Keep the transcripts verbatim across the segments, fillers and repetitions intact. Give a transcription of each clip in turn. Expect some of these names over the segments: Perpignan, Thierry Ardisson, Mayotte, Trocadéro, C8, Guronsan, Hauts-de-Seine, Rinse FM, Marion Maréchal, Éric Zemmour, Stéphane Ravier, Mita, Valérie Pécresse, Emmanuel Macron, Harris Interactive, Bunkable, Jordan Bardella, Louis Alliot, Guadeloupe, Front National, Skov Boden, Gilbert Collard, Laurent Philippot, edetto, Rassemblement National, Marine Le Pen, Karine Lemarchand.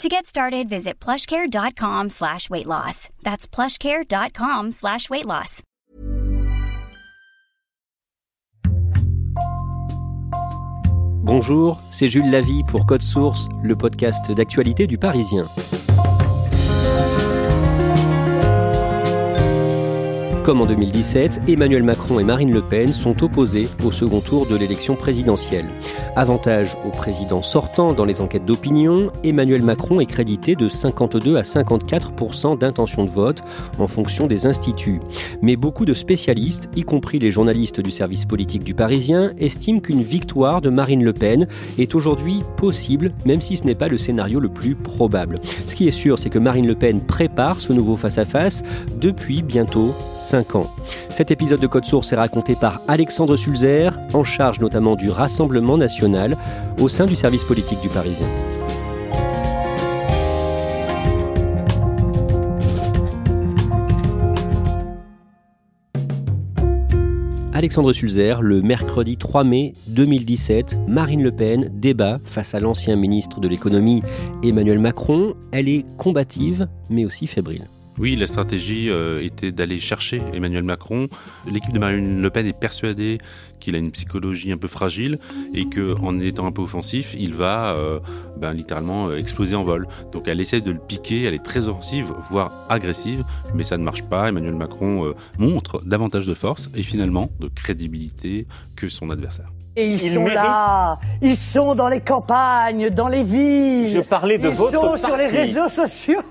To get started, visit plushcare.com slash weight loss. That's plushcare.com slash weight loss. Bonjour, c'est Jules Lavie pour Code Source, le podcast d'actualité du Parisien. Comme en deux mille dix-sept, Emmanuel Macron et Marine Le Pen sont opposés au second tour de l'élection présidentielle. Avantage au président sortant dans les enquêtes d'opinion, Emmanuel Macron est crédité de cinquante-deux à cinquante-quatre pour cent d'intention de vote en fonction des instituts. Mais beaucoup de spécialistes, y compris les journalistes du service politique du Parisien, estiment qu'une victoire de Marine Le Pen est aujourd'hui possible, même si ce n'est pas le scénario le plus probable. Ce qui est sûr, c'est que Marine Le Pen prépare ce nouveau face-à-face depuis bientôt cinq ans. Cet épisode de Code Source est raconté par Alexandre Sulzer, en charge notamment du Rassemblement National au sein du service politique du Parisien. Alexandre Sulzer, le mercredi trois mai deux mille dix-sept, Marine Le Pen débat face à l'ancien ministre de l'économie Emmanuel Macron. Elle est combative mais aussi fébrile. Oui, la stratégie était d'aller chercher Emmanuel Macron. L'équipe de Marine Le Pen est persuadée qu'il a une psychologie un peu fragile et qu'en étant un peu offensif, il va euh, ben, littéralement exploser en vol. Donc elle essaie de le piquer, elle est très offensive, voire agressive, mais ça ne marche pas. Emmanuel Macron euh, montre davantage de force et finalement de crédibilité que son adversaire. Et ils, ils sont méritent. Là, ils sont dans les campagnes, dans les villes, Je parlais de ils votre sont partie. Sur les réseaux sociaux.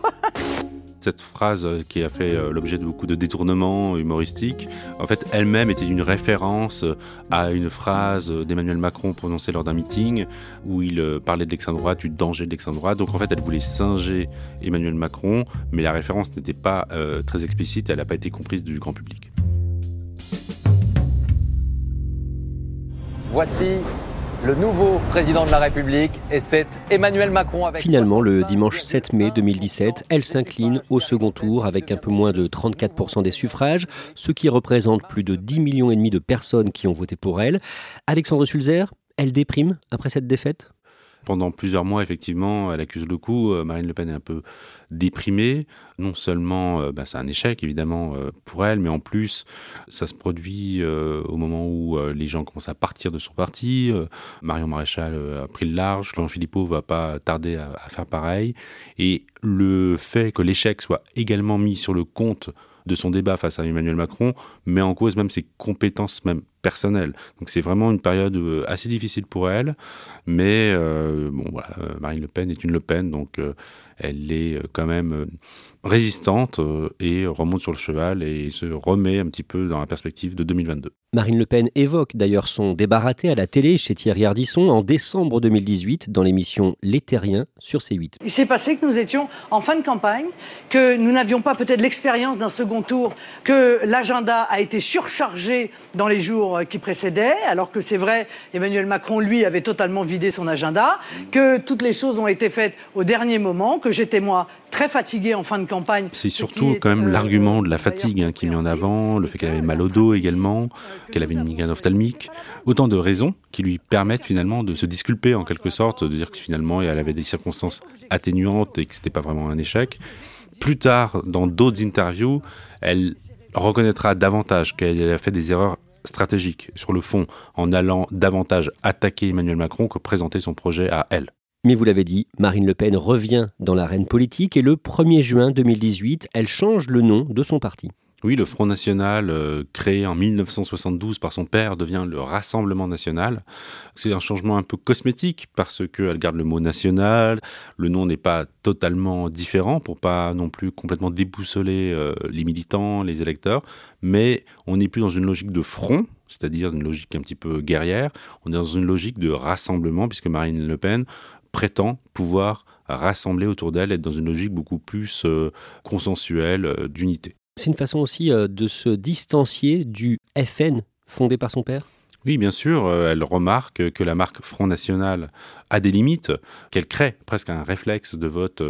Cette phrase qui a fait l'objet de beaucoup de détournements humoristiques, en fait, elle-même était une référence à une phrase d'Emmanuel Macron prononcée lors d'un meeting où il parlait de l'extrême droite, du danger de l'extrême droite. Donc en fait, elle voulait singer Emmanuel Macron, mais la référence n'était pas euh, très explicite, elle n'a pas été comprise du grand public. Voici le nouveau président de la République, et c'est Emmanuel Macron. Avec Finalement, le dimanche sept mai deux mille dix-sept, elle s'incline au second tour avec un peu moins de trente-quatre pour cent des suffrages, ce qui représente plus de dix millions et demi de personnes qui ont voté pour elle. Alexandre Sulzer, elle déprime après cette défaite ? Pendant plusieurs mois, effectivement, elle accuse le coup. Marine Le Pen est un peu déprimée. Non seulement, bah, c'est un échec, évidemment, pour elle, mais en plus, ça se produit euh, au moment où euh, les gens commencent à partir de son parti. Euh, Marion Maréchal a pris le large. Laurent Philippot ne va pas tarder à, à faire pareil. Et le fait que l'échec soit également mis sur le compte de son débat face à Emmanuel Macron met en cause même ses compétences même personnelles. Donc c'est vraiment une période assez difficile pour elle, mais euh, bon voilà, Marine Le Pen est une Le Pen, donc euh, elle est quand même résistante et remonte sur le cheval et se remet un petit peu dans la perspective de deux mille vingt-deux. Marine Le Pen évoque d'ailleurs son débat raté à la télé chez Thierry Ardisson en décembre deux mille dix-huit dans l'émission Les Terriens sur C huit. Il s'est passé que nous étions en fin de campagne, que nous n'avions pas peut-être l'expérience d'un second tour, que l'agenda a été surchargé dans les jours qui précédaient, alors que c'est vrai, Emmanuel Macron, lui, avait totalement vidé son agenda, que toutes les choses ont été faites au dernier moment, que j'étais, moi, très fatiguée en fin de campagne. C'est surtout quand même euh, l'argument de la fatigue hein, qui est mis en avant, le fait qu'elle avait mal au dos également, qu'elle avait une migraine ophtalmique. Autant de raisons qui lui permettent finalement de se disculper en quelque sorte, de dire que finalement elle avait des circonstances atténuantes et que c'était pas vraiment un échec. Plus tard, dans d'autres interviews, elle reconnaîtra davantage qu'elle a fait des erreurs stratégiques sur le fond en allant davantage attaquer Emmanuel Macron que présenter son projet à elle. Mais vous l'avez dit, Marine Le Pen revient dans l'arène politique et le premier juin deux mille dix-huit, elle change le nom de son parti. Oui, le Front National, euh, créé en mille neuf cent soixante-douze par son père, devient le Rassemblement National. C'est un changement un peu cosmétique parce qu'elle garde le mot « national », le nom n'est pas totalement différent pour pas non plus complètement déboussoler euh, les militants, les électeurs, mais on n'est plus dans une logique de front, c'est-à-dire une logique un petit peu guerrière, on est dans une logique de rassemblement puisque Marine Le Pen prétend pouvoir rassembler autour d'elle, être dans une logique beaucoup plus euh, consensuelle euh, d'unité. C'est une façon aussi de se distancier du F N fondé par son père ? Oui, bien sûr. Elle remarque que la marque Front National a des limites, qu'elle crée presque un réflexe de vote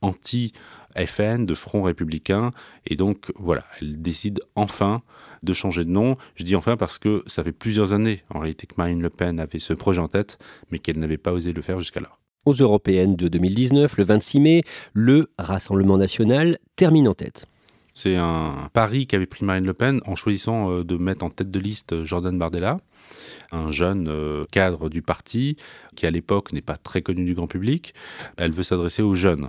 anti-F N, de Front républicain. Et donc, voilà, elle décide enfin de changer de nom. Je dis enfin parce que ça fait plusieurs années, en réalité, que Marine Le Pen avait ce projet en tête, mais qu'elle n'avait pas osé le faire jusqu'alors. Aux européennes de deux mille dix-neuf, le vingt-six mai, le Rassemblement National termine en tête. C'est un pari qu'avait pris Marine Le Pen en choisissant de mettre en tête de liste Jordan Bardella, un jeune cadre du parti qui, à l'époque, n'est pas très connu du grand public. Elle veut s'adresser aux jeunes,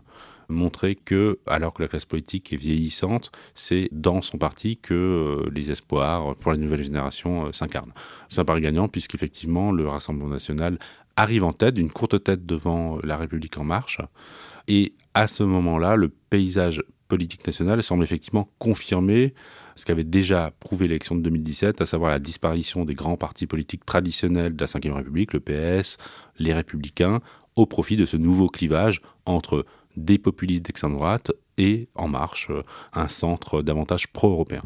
montrer que, alors que la classe politique est vieillissante, c'est dans son parti que les espoirs pour la nouvelle génération s'incarnent. C'est un pari gagnant puisqu'effectivement, le Rassemblement National arrive en tête, d'une courte tête devant La République En Marche. Et à ce moment-là, le paysage politique nationale semble effectivement confirmer ce qu'avait déjà prouvé l'élection de deux mille dix-sept, à savoir la disparition des grands partis politiques traditionnels de la cinquième République, le P S, les Républicains, au profit de ce nouveau clivage entre des populistes d'extrême droite et En Marche, un centre davantage pro-européen.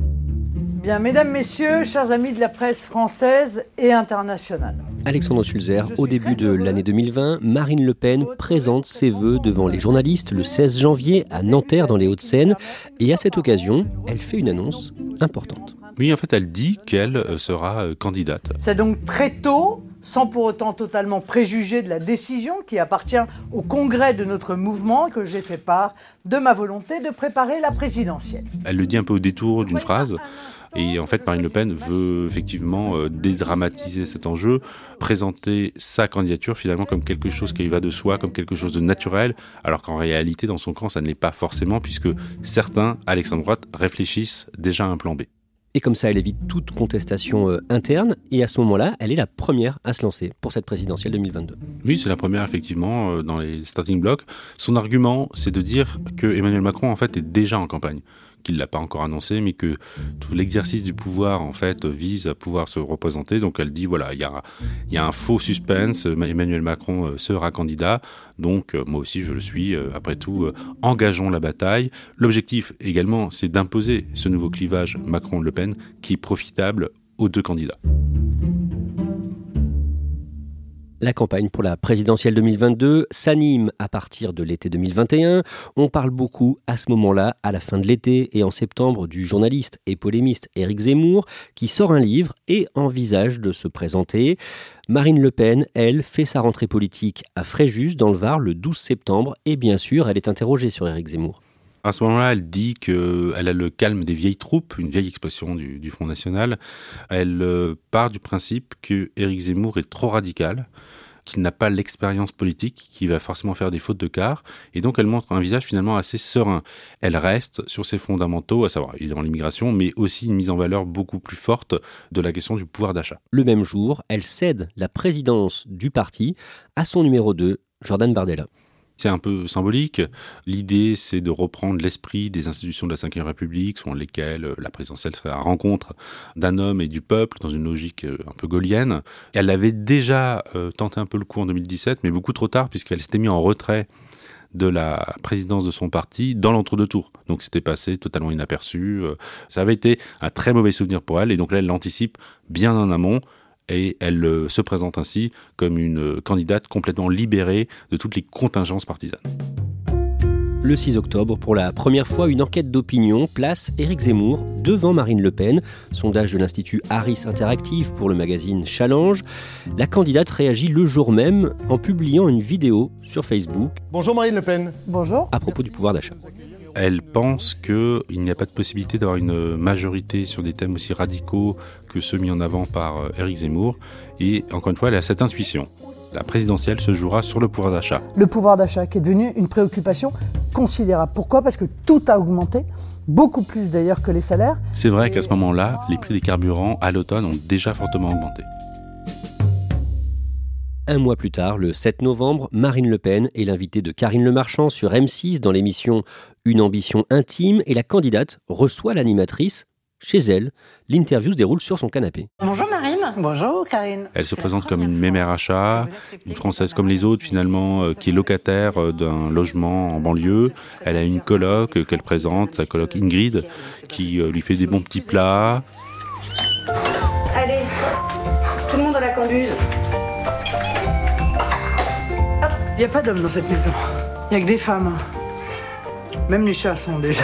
Bien, mesdames, messieurs, chers amis de la presse française et internationale. Alexandre Sulzer, au début de l'année deux mille vingt, Marine Le Pen présente ses vœux devant les journalistes le seize janvier à Nanterre, dans les Hauts-de-Seine. Et à cette occasion, elle fait une annonce importante. Oui, en fait, elle dit qu'elle sera candidate. C'est donc très tôt, sans pour autant totalement préjuger de la décision qui appartient au congrès de notre mouvement, que j'ai fait part de ma volonté de préparer la présidentielle. Elle le dit un peu au détour d'une phrase. Et en fait, Marine Le Pen veut effectivement dédramatiser cet enjeu, présenter sa candidature finalement comme quelque chose qui va de soi, comme quelque chose de naturel, alors qu'en réalité, dans son camp, ça ne l'est pas forcément, puisque certains, à l'extrême droite, réfléchissent déjà à un plan B. Et comme ça, elle évite toute contestation interne. Et à ce moment-là, elle est la première à se lancer pour cette présidentielle deux mille vingt-deux. Oui, c'est la première, effectivement, dans les starting blocks. Son argument, c'est de dire que Emmanuel Macron, en fait, est déjà en campagne, qu'il ne l'a pas encore annoncé, mais que tout l'exercice du pouvoir, en fait, vise à pouvoir se représenter. Donc, elle dit, voilà, il y, y a un faux suspense. Emmanuel Macron sera candidat. Donc, moi aussi, je le suis. Après tout, engageons la bataille. L'objectif, également, c'est d'imposer ce nouveau clivage Macron-Le Pen qui est profitable aux deux candidats. La campagne pour la présidentielle deux mille vingt-deux s'anime à partir de l'été deux mille vingt et un. On parle beaucoup à ce moment-là, à la fin de l'été et en septembre, du journaliste et polémiste Éric Zemmour qui sort un livre et envisage de se présenter. Marine Le Pen, elle, fait sa rentrée politique à Fréjus, dans le Var, le douze septembre. Et bien sûr, elle est interrogée sur Éric Zemmour. À ce moment-là, elle dit qu'elle a le calme des vieilles troupes, une vieille expression du, du Front National. Elle part du principe que Éric Zemmour est trop radical, qu'il n'a pas l'expérience politique, qu'il va forcément faire des fautes de quart. Et donc, elle montre un visage finalement assez serein. Elle reste sur ses fondamentaux, à savoir dans l'immigration, mais aussi une mise en valeur beaucoup plus forte de la question du pouvoir d'achat. Le même jour, elle cède la présidence du parti à son numéro deux, Jordan Bardella. C'est un peu symbolique. L'idée, c'est de reprendre l'esprit des institutions de la cinquième République, selon lesquelles la présidentielle serait la rencontre d'un homme et du peuple, dans une logique un peu gaullienne. Elle avait déjà euh, tenté un peu le coup en deux mille dix-sept, mais beaucoup trop tard, puisqu'elle s'était mise en retrait de la présidence de son parti dans l'entre-deux-tours. Donc c'était passé totalement inaperçu. Ça avait été un très mauvais souvenir pour elle, et donc là, elle l'anticipe bien en amont. Et elle se présente ainsi comme une candidate complètement libérée de toutes les contingences partisanes. Le six octobre, pour la première fois, une enquête d'opinion place Éric Zemmour devant Marine Le Pen. Sondage de l'Institut Harris Interactive pour le magazine Challenge. La candidate réagit le jour même en publiant une vidéo sur Facebook. Bonjour Marine Le Pen. Bonjour. À propos Merci. Du pouvoir d'achat. Elle pense qu'il n'y a pas de possibilité d'avoir une majorité sur des thèmes aussi radicaux que ceux mis en avant par Éric Zemmour. Et encore une fois, elle a cette intuition. La présidentielle se jouera sur le pouvoir d'achat. Le pouvoir d'achat qui est devenu une préoccupation considérable. Pourquoi ? Parce que tout a augmenté. beaucoup plus d'ailleurs que les salaires. C'est vrai et... qu'à ce moment-là, les prix des carburants à l'automne ont déjà fortement augmenté. Un mois plus tard, le sept novembre, Marine Le Pen est l'invitée de Karine Lemarchand sur M six dans l'émission Une ambition intime et la candidate reçoit l'animatrice chez elle. L'interview se déroule sur son canapé. Bonjour Marine. Bonjour Karine. Elle se présente comme une mémère à chat, une Française comme les autres finalement, euh, qui est locataire d'un logement en banlieue. Elle a une coloc qu'elle présente, sa coloc Ingrid, qui euh, lui fait des bons petits plats. Allez, tout le monde à la cambuse. Il n'y a pas d'hommes dans cette maison, il n'y a que des femmes. Même les chats sont déjà...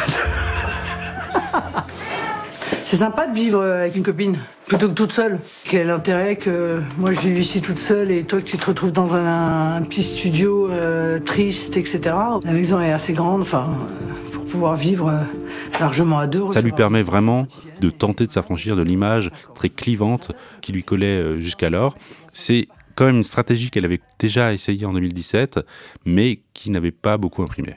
C'est sympa de vivre avec une copine, plutôt que toute seule. Quel intérêt que moi je vive ici toute seule et toi que tu te retrouves dans un, un petit studio euh, triste, et cetera. La maison est assez grande, enfin, euh, pour pouvoir vivre euh, largement à deux. Ça lui permet vraiment de tenter de s'affranchir de l'image très clivante qui lui collait jusqu'alors. C'est quand même une stratégie qu'elle avait déjà essayée en deux mille dix-sept, mais qui n'avait pas beaucoup imprimé.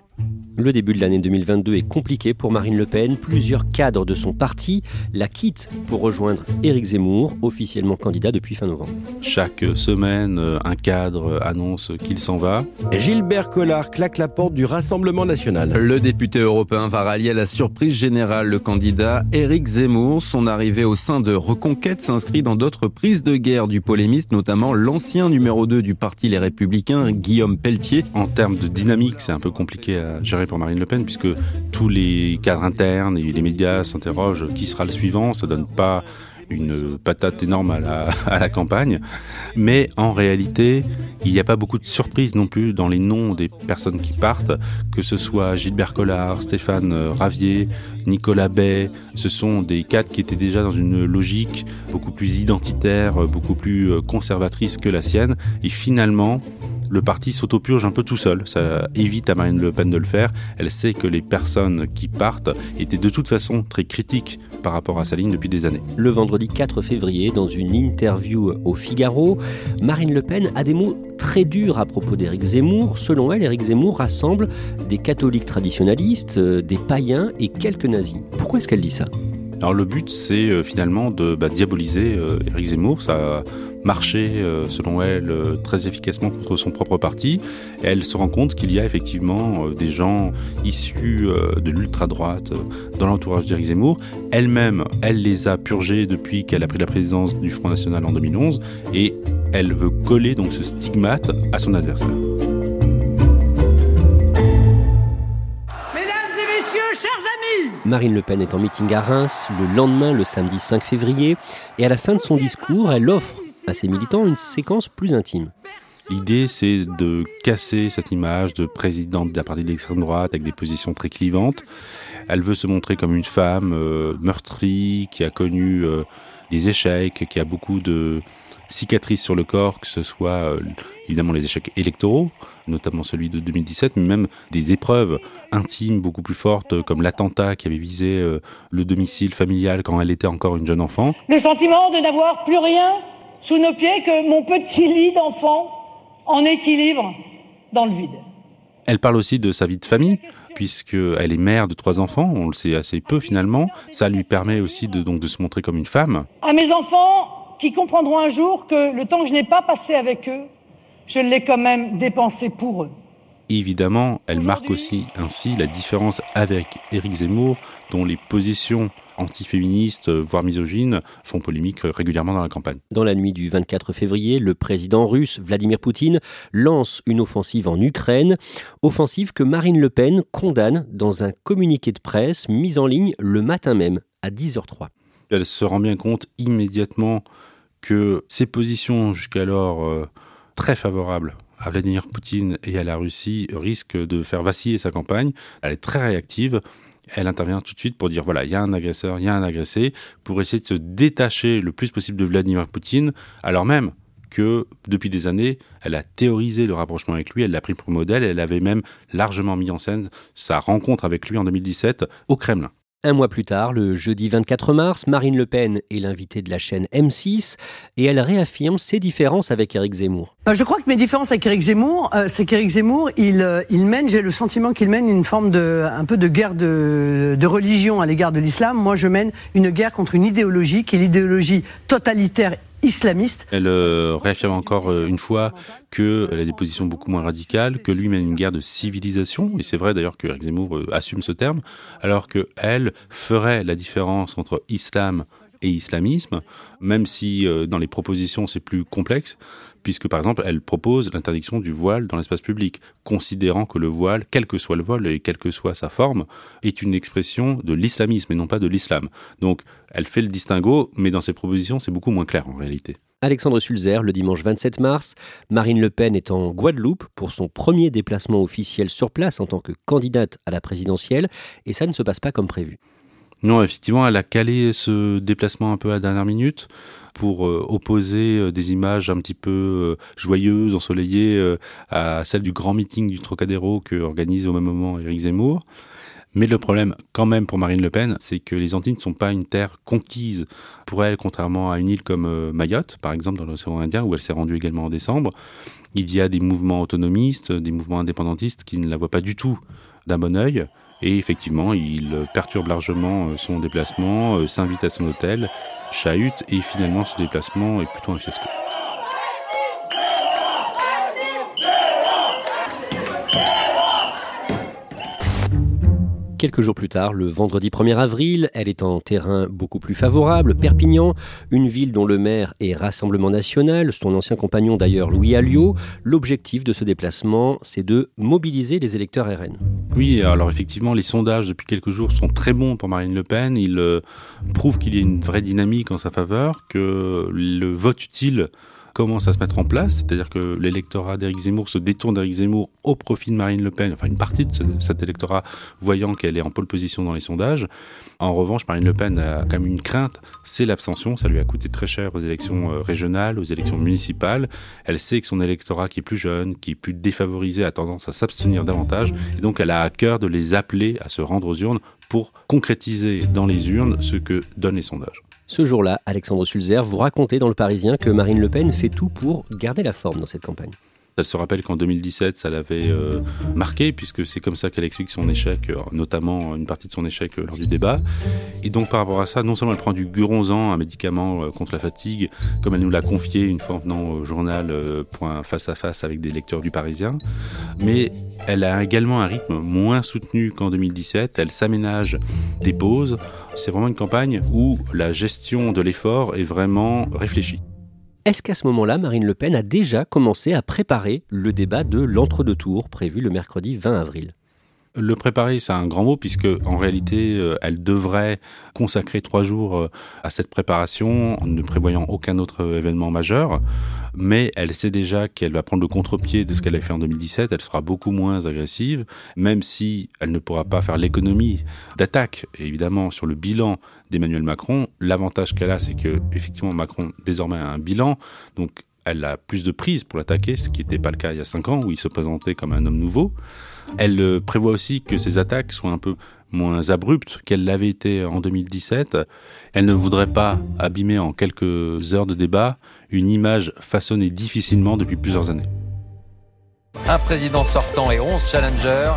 Le début de l'année deux mille vingt-deux est compliqué pour Marine Le Pen. Plusieurs cadres de son parti la quittent pour rejoindre Éric Zemmour, officiellement candidat depuis fin novembre. Chaque semaine, un cadre annonce qu'il s'en va. Gilbert Collard claque la porte du Rassemblement National. Le député européen va rallier à la surprise générale le candidat Éric Zemmour. Son arrivée au sein de Reconquête s'inscrit dans d'autres prises de guerre du polémiste, notamment l'ancien numéro deux du parti Les Républicains, Guillaume Pelletier. En termes de dynamique, c'est un peu compliqué à gérer pour Marine Le Pen, puisque tous les cadres internes et les médias s'interrogent qui sera le suivant, ça donne pas une patate énorme à la, à la campagne, mais en réalité il n'y a pas beaucoup de surprises non plus dans les noms des personnes qui partent, que ce soit Gilbert Collard, Stéphane Ravier, Nicolas Bay. Ce sont des cadres qui étaient déjà dans une logique beaucoup plus identitaire, beaucoup plus conservatrice que la sienne, et finalement le parti s'autopurge un peu tout seul. Ça évite à Marine Le Pen de le faire. Elle sait que les personnes qui partent étaient de toute façon très critiques par rapport à sa ligne depuis des années. Le vendredi quatre février, dans une interview au Figaro, Marine Le Pen a des mots très durs à propos d'Éric Zemmour. Selon elle, Éric Zemmour rassemble des catholiques traditionalistes, des païens et quelques nazis. Pourquoi est-ce qu'elle dit ça ? Alors le but, c'est finalement de bah, diaboliser euh, Éric Zemmour. Ça a marché, euh, selon elle, euh, très efficacement contre son propre parti. Et elle se rend compte qu'il y a effectivement euh, des gens issus euh, de l'ultra-droite euh, dans l'entourage d'Éric Zemmour. Elle-même, elle les a purgés depuis qu'elle a pris la présidence du Front National en deux mille onze. Et elle veut coller donc ce stigmate à son adversaire. Marine Le Pen est en meeting à Reims le lendemain, le samedi cinq février, et à la fin de son discours, elle offre à ses militants une séquence plus intime. L'idée, c'est de casser cette image de présidente d'un parti d'extrême droite avec des positions très clivantes. Elle veut se montrer comme une femme euh, meurtrie, qui a connu euh, des échecs, qui a beaucoup de cicatrices sur le corps, que ce soit euh, évidemment les échecs électoraux, notamment celui de deux mille dix-sept, mais même des épreuves intimes beaucoup plus fortes, comme l'attentat qui avait visé euh, le domicile familial quand elle était encore une jeune enfant. Le sentiment de n'avoir plus rien sous nos pieds que mon petit lit d'enfant en équilibre dans le vide. Elle parle aussi de sa vie de famille, puisqu'elle est mère de trois enfants, on le sait assez peu finalement. Ça lui permet aussi de, donc, de se montrer comme une femme. À mes enfants qui comprendront un jour que le temps que je n'ai pas passé avec eux, je l'ai quand même dépensé pour eux. Évidemment, elle marque aussi ainsi la différence avec Éric Zemmour, dont les positions antiféministes, voire misogynes, font polémique régulièrement dans la campagne. Dans la nuit du vingt-quatre février, le président russe Vladimir Poutine lance une offensive en Ukraine, offensive que Marine Le Pen condamne dans un communiqué de presse mis en ligne le matin même, à dix heures trois. Elle se rend bien compte immédiatement que ses positions jusqu'alors... Euh, très favorable à Vladimir Poutine et à la Russie risque de faire vaciller sa campagne. Elle est très réactive. Elle intervient tout de suite pour dire voilà, il y a un agresseur, il y a un agressé, pour essayer de se détacher le plus possible de Vladimir Poutine, alors même que depuis des années, elle a théorisé le rapprochement avec lui, elle l'a pris pour modèle, elle avait même largement mis en scène sa rencontre avec lui en deux mille dix-sept au Kremlin. Un mois plus tard, le jeudi vingt-quatre mars, Marine Le Pen est l'invitée de la chaîne M six et elle réaffirme ses différences avec Éric Zemmour. Je crois que mes différences avec Éric Zemmour, euh, c'est qu'Éric Zemmour, il, euh, il mène, j'ai le sentiment qu'il mène une forme de, un peu de guerre de, de religion à l'égard de l'islam. Moi, je mène une guerre contre une idéologie qui est l'idéologie totalitaire islamiste. Elle euh, réaffirme encore euh, une fois qu'elle a des positions beaucoup moins radicales, que lui mène une guerre de civilisation, et c'est vrai d'ailleurs qu'Éric Zemmour euh, assume ce terme, alors qu'elle ferait la différence entre islam et islamisme, même si euh, dans les propositions c'est plus complexe, puisque par exemple elle propose l'interdiction du voile dans l'espace public, considérant que le voile, quel que soit le voile et quelle que soit sa forme, est une expression de l'islamisme et non pas de l'islam. Donc elle fait le distinguo, mais dans ses propositions c'est beaucoup moins clair en réalité. Alexandre Sulzer, le dimanche vingt-sept mars, Marine Le Pen est en Guadeloupe pour son premier déplacement officiel sur place en tant que candidate à la présidentielle, et ça ne se passe pas comme prévu. Non, effectivement, elle a calé ce déplacement un peu à la dernière minute pour euh, opposer euh, des images un petit peu euh, joyeuses, ensoleillées euh, à celles du grand meeting du Trocadéro que organise au même moment Éric Zemmour. Mais le problème, quand même, pour Marine Le Pen, c'est que les Antilles ne sont pas une terre conquise pour elle, contrairement à une île comme euh, Mayotte, par exemple, dans l'océan Indien, où elle s'est rendue également en décembre. Il y a des mouvements autonomistes, des mouvements indépendantistes qui ne la voient pas du tout d'un bon œil. Et effectivement, il perturbe largement son déplacement, s'invite à son hôtel, chahute, et finalement ce déplacement est plutôt un fiasco. Quelques jours plus tard, le vendredi premier avril, elle est en terrain beaucoup plus favorable, Perpignan, une ville dont le maire est Rassemblement National, son ancien compagnon d'ailleurs Louis Alliot. L'objectif de ce déplacement, c'est de mobiliser les électeurs R N. Oui, alors effectivement, les sondages depuis quelques jours sont très bons pour Marine Le Pen. Ils euh, prouvent qu'il y a une vraie dynamique en sa faveur, que le vote utile commence à se mettre en place, c'est-à-dire que l'électorat d'Éric Zemmour se détourne d'Éric Zemmour au profit de Marine Le Pen, enfin une partie de ce, cet électorat voyant qu'elle est en pole position dans les sondages. En revanche, Marine Le Pen a quand même une crainte, c'est l'abstention, ça lui a coûté très cher aux élections régionales, aux élections municipales. Elle sait que son électorat qui est plus jeune, qui est plus défavorisé, a tendance à s'abstenir davantage, et donc elle a à cœur de les appeler à se rendre aux urnes pour concrétiser dans les urnes ce que donnent les sondages. Ce jour-là, Alexandre Sulzer, vous racontez dans le Parisien que Marine Le Pen fait tout pour garder la forme dans cette campagne. Elle se rappelle qu'en deux mille dix-sept, ça l'avait euh, marqué, puisque c'est comme ça qu'elle explique son échec, notamment une partie de son échec lors du débat. Et donc par rapport à ça, non seulement elle prend du Guronsan, un médicament contre la fatigue, comme elle nous l'a confié une fois en venant au journal euh, point face à face avec des lecteurs du Parisien, mais elle a également un rythme moins soutenu qu'en deux mille dix-sept, elle s'aménage des pauses. C'est vraiment une campagne où la gestion de l'effort est vraiment réfléchie. Est-ce qu'à ce moment-là, Marine Le Pen a déjà commencé à préparer le débat de l'entre-deux-tours prévu le mercredi vingt avril ? Le préparer, c'est un grand mot, puisque en réalité, elle devrait consacrer trois jours à cette préparation, en ne prévoyant aucun autre événement majeur. Mais elle sait déjà qu'elle va prendre le contre-pied de ce qu'elle a fait en deux mille dix-sept, elle sera beaucoup moins agressive, même si elle ne pourra pas faire l'économie d'attaque, évidemment, sur le bilan d'Emmanuel Macron. L'avantage qu'elle a, c'est que effectivement Macron, désormais, a un bilan, donc elle a plus de prise pour l'attaquer, ce qui n'était pas le cas il y a cinq ans, où il se présentait comme un homme nouveau. Elle prévoit aussi que ses attaques soient un peu moins abruptes qu'elles l'avaient été en deux mille dix-sept. Elle ne voudrait pas abîmer en quelques heures de débat une image façonnée difficilement depuis plusieurs années. Un président sortant et onze challengers.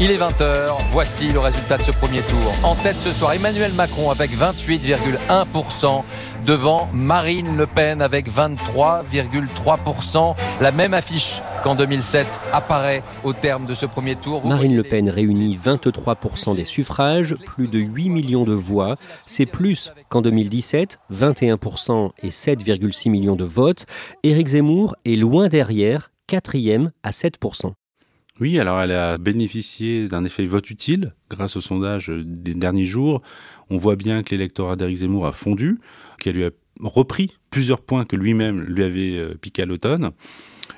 Il est vingt heures, voici le résultat de ce premier tour. En tête ce soir, Emmanuel Macron avec vingt-huit virgule un pour cent, devant Marine Le Pen avec vingt-trois virgule trois pour cent. La même affiche qu'en deux mille sept apparaît au terme de ce premier tour. Marine Le Pen réunit vingt-trois pour cent des suffrages, plus de huit millions de voix. C'est plus qu'en deux mille dix-sept, vingt et un pour cent et sept virgule six millions de votes. Éric Zemmour est loin derrière, quatrième à sept pour cent. Oui, alors elle a bénéficié d'un effet vote utile grâce au sondage des derniers jours. On voit bien que l'électorat d'Éric Zemmour a fondu, qu'elle lui a repris plusieurs points que lui-même lui avait euh, piqué à l'automne.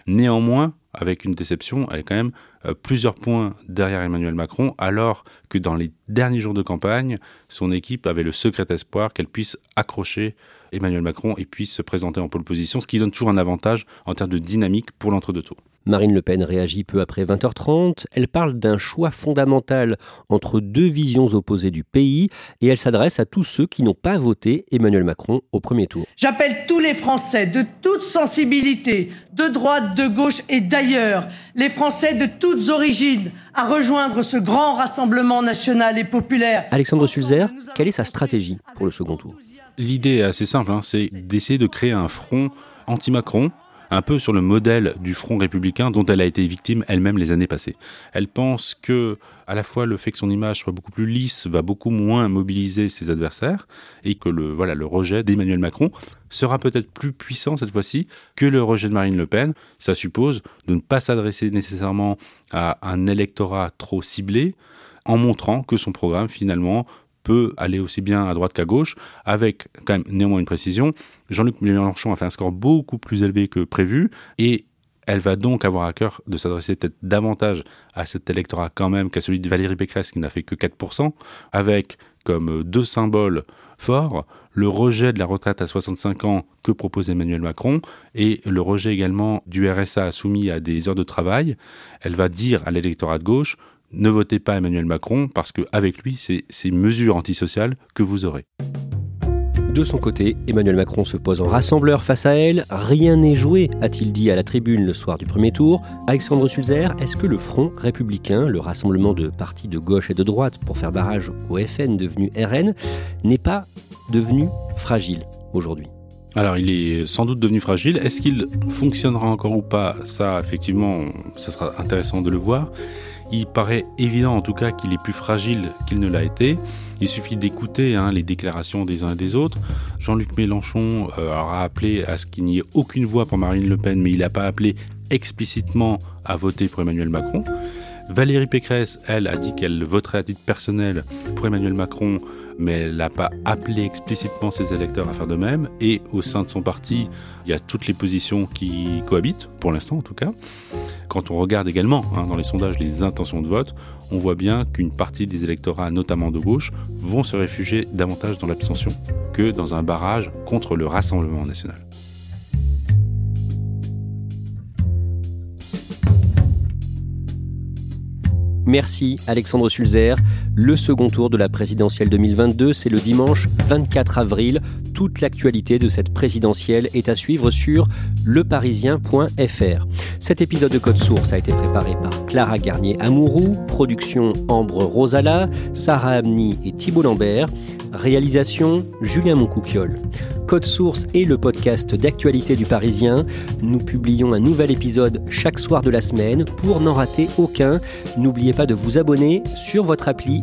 Néanmoins, avec une déception, elle est quand même euh, plusieurs points derrière Emmanuel Macron, alors que dans les derniers jours de campagne, son équipe avait le secret espoir qu'elle puisse accrocher Emmanuel Macron et puisse se présenter en pole position, ce qui donne toujours un avantage en termes de dynamique pour l'entre-deux tours. Marine Le Pen réagit peu après vingt heures trente. Elle parle d'un choix fondamental entre deux visions opposées du pays et elle s'adresse à tous ceux qui n'ont pas voté Emmanuel Macron au premier tour. J'appelle tous les Français de toute sensibilité, de droite, de gauche et d'ailleurs, les Français de toutes origines, à rejoindre ce grand rassemblement national et populaire. Alexandre Sulzer, quelle est sa stratégie pour le second tour ? L'idée est assez simple, hein, c'est d'essayer de créer un front anti-Macron, un peu sur le modèle du Front républicain dont elle a été victime elle-même les années passées. Elle pense que, à la fois, le fait que son image soit beaucoup plus lisse va beaucoup moins mobiliser ses adversaires et que le, voilà, le rejet d'Emmanuel Macron sera peut-être plus puissant cette fois-ci que le rejet de Marine Le Pen. Ça suppose de ne pas s'adresser nécessairement à un électorat trop ciblé en montrant que son programme, finalement, peut aller aussi bien à droite qu'à gauche, avec quand même néanmoins une précision. Jean-Luc Mélenchon a fait un score beaucoup plus élevé que prévu, et elle va donc avoir à cœur de s'adresser peut-être davantage à cet électorat quand même qu'à celui de Valérie Pécresse, qui n'a fait que quatre pour cent, avec comme deux symboles forts, le rejet de la retraite à soixante-cinq ans que propose Emmanuel Macron et le rejet également du R S A soumis à des heures de travail. Elle va dire à l'électorat de gauche: ne votez pas Emmanuel Macron parce qu'avec lui, c'est ces mesures antisociales que vous aurez. De son côté, Emmanuel Macron se pose en rassembleur face à elle. Rien n'est joué, a-t-il dit à la tribune le soir du premier tour. Alexandre Sulzer, est-ce que le Front républicain, le rassemblement de partis de gauche et de droite pour faire barrage au F N devenu R N, n'est pas devenu fragile aujourd'hui ? Alors, il est sans doute devenu fragile. Est-ce qu'il fonctionnera encore ou pas ? Ça, effectivement, ça sera intéressant de le voir. Il paraît évident, en tout cas, qu'il est plus fragile qu'il ne l'a été. Il suffit d'écouter hein, les déclarations des uns et des autres. Jean-Luc Mélenchon euh, a appelé à ce qu'il n'y ait aucune voix pour Marine Le Pen, mais il n'a pas appelé explicitement à voter pour Emmanuel Macron. Valérie Pécresse, elle, a dit qu'elle voterait à titre personnel pour Emmanuel Macron, mais elle n'a pas appelé explicitement ses électeurs à faire de même. Et au sein de son parti, il y a toutes les positions qui cohabitent, pour l'instant en tout cas. Quand on regarde également hein, dans les sondages les intentions de vote, on voit bien qu'une partie des électorats, notamment de gauche, vont se réfugier davantage dans l'abstention que dans un barrage contre le Rassemblement national. Merci Alexandre Sulzer. Le second tour de la présidentielle deux mille vingt-deux, c'est le dimanche vingt-quatre avril. Toute l'actualité de cette présidentielle est à suivre sur le parisien point f r. Cet épisode de Code Source a été préparé par Clara Garnier-Amouroux, production Ambre Rosala, Sarah Amni et Thibault Lambert, réalisation Julien Moncouquiol. Code Source est le podcast d'actualité du Parisien. Nous publions un nouvel épisode chaque soir de la semaine. Pour n'en rater aucun, n'oubliez pas de vous abonner sur votre appli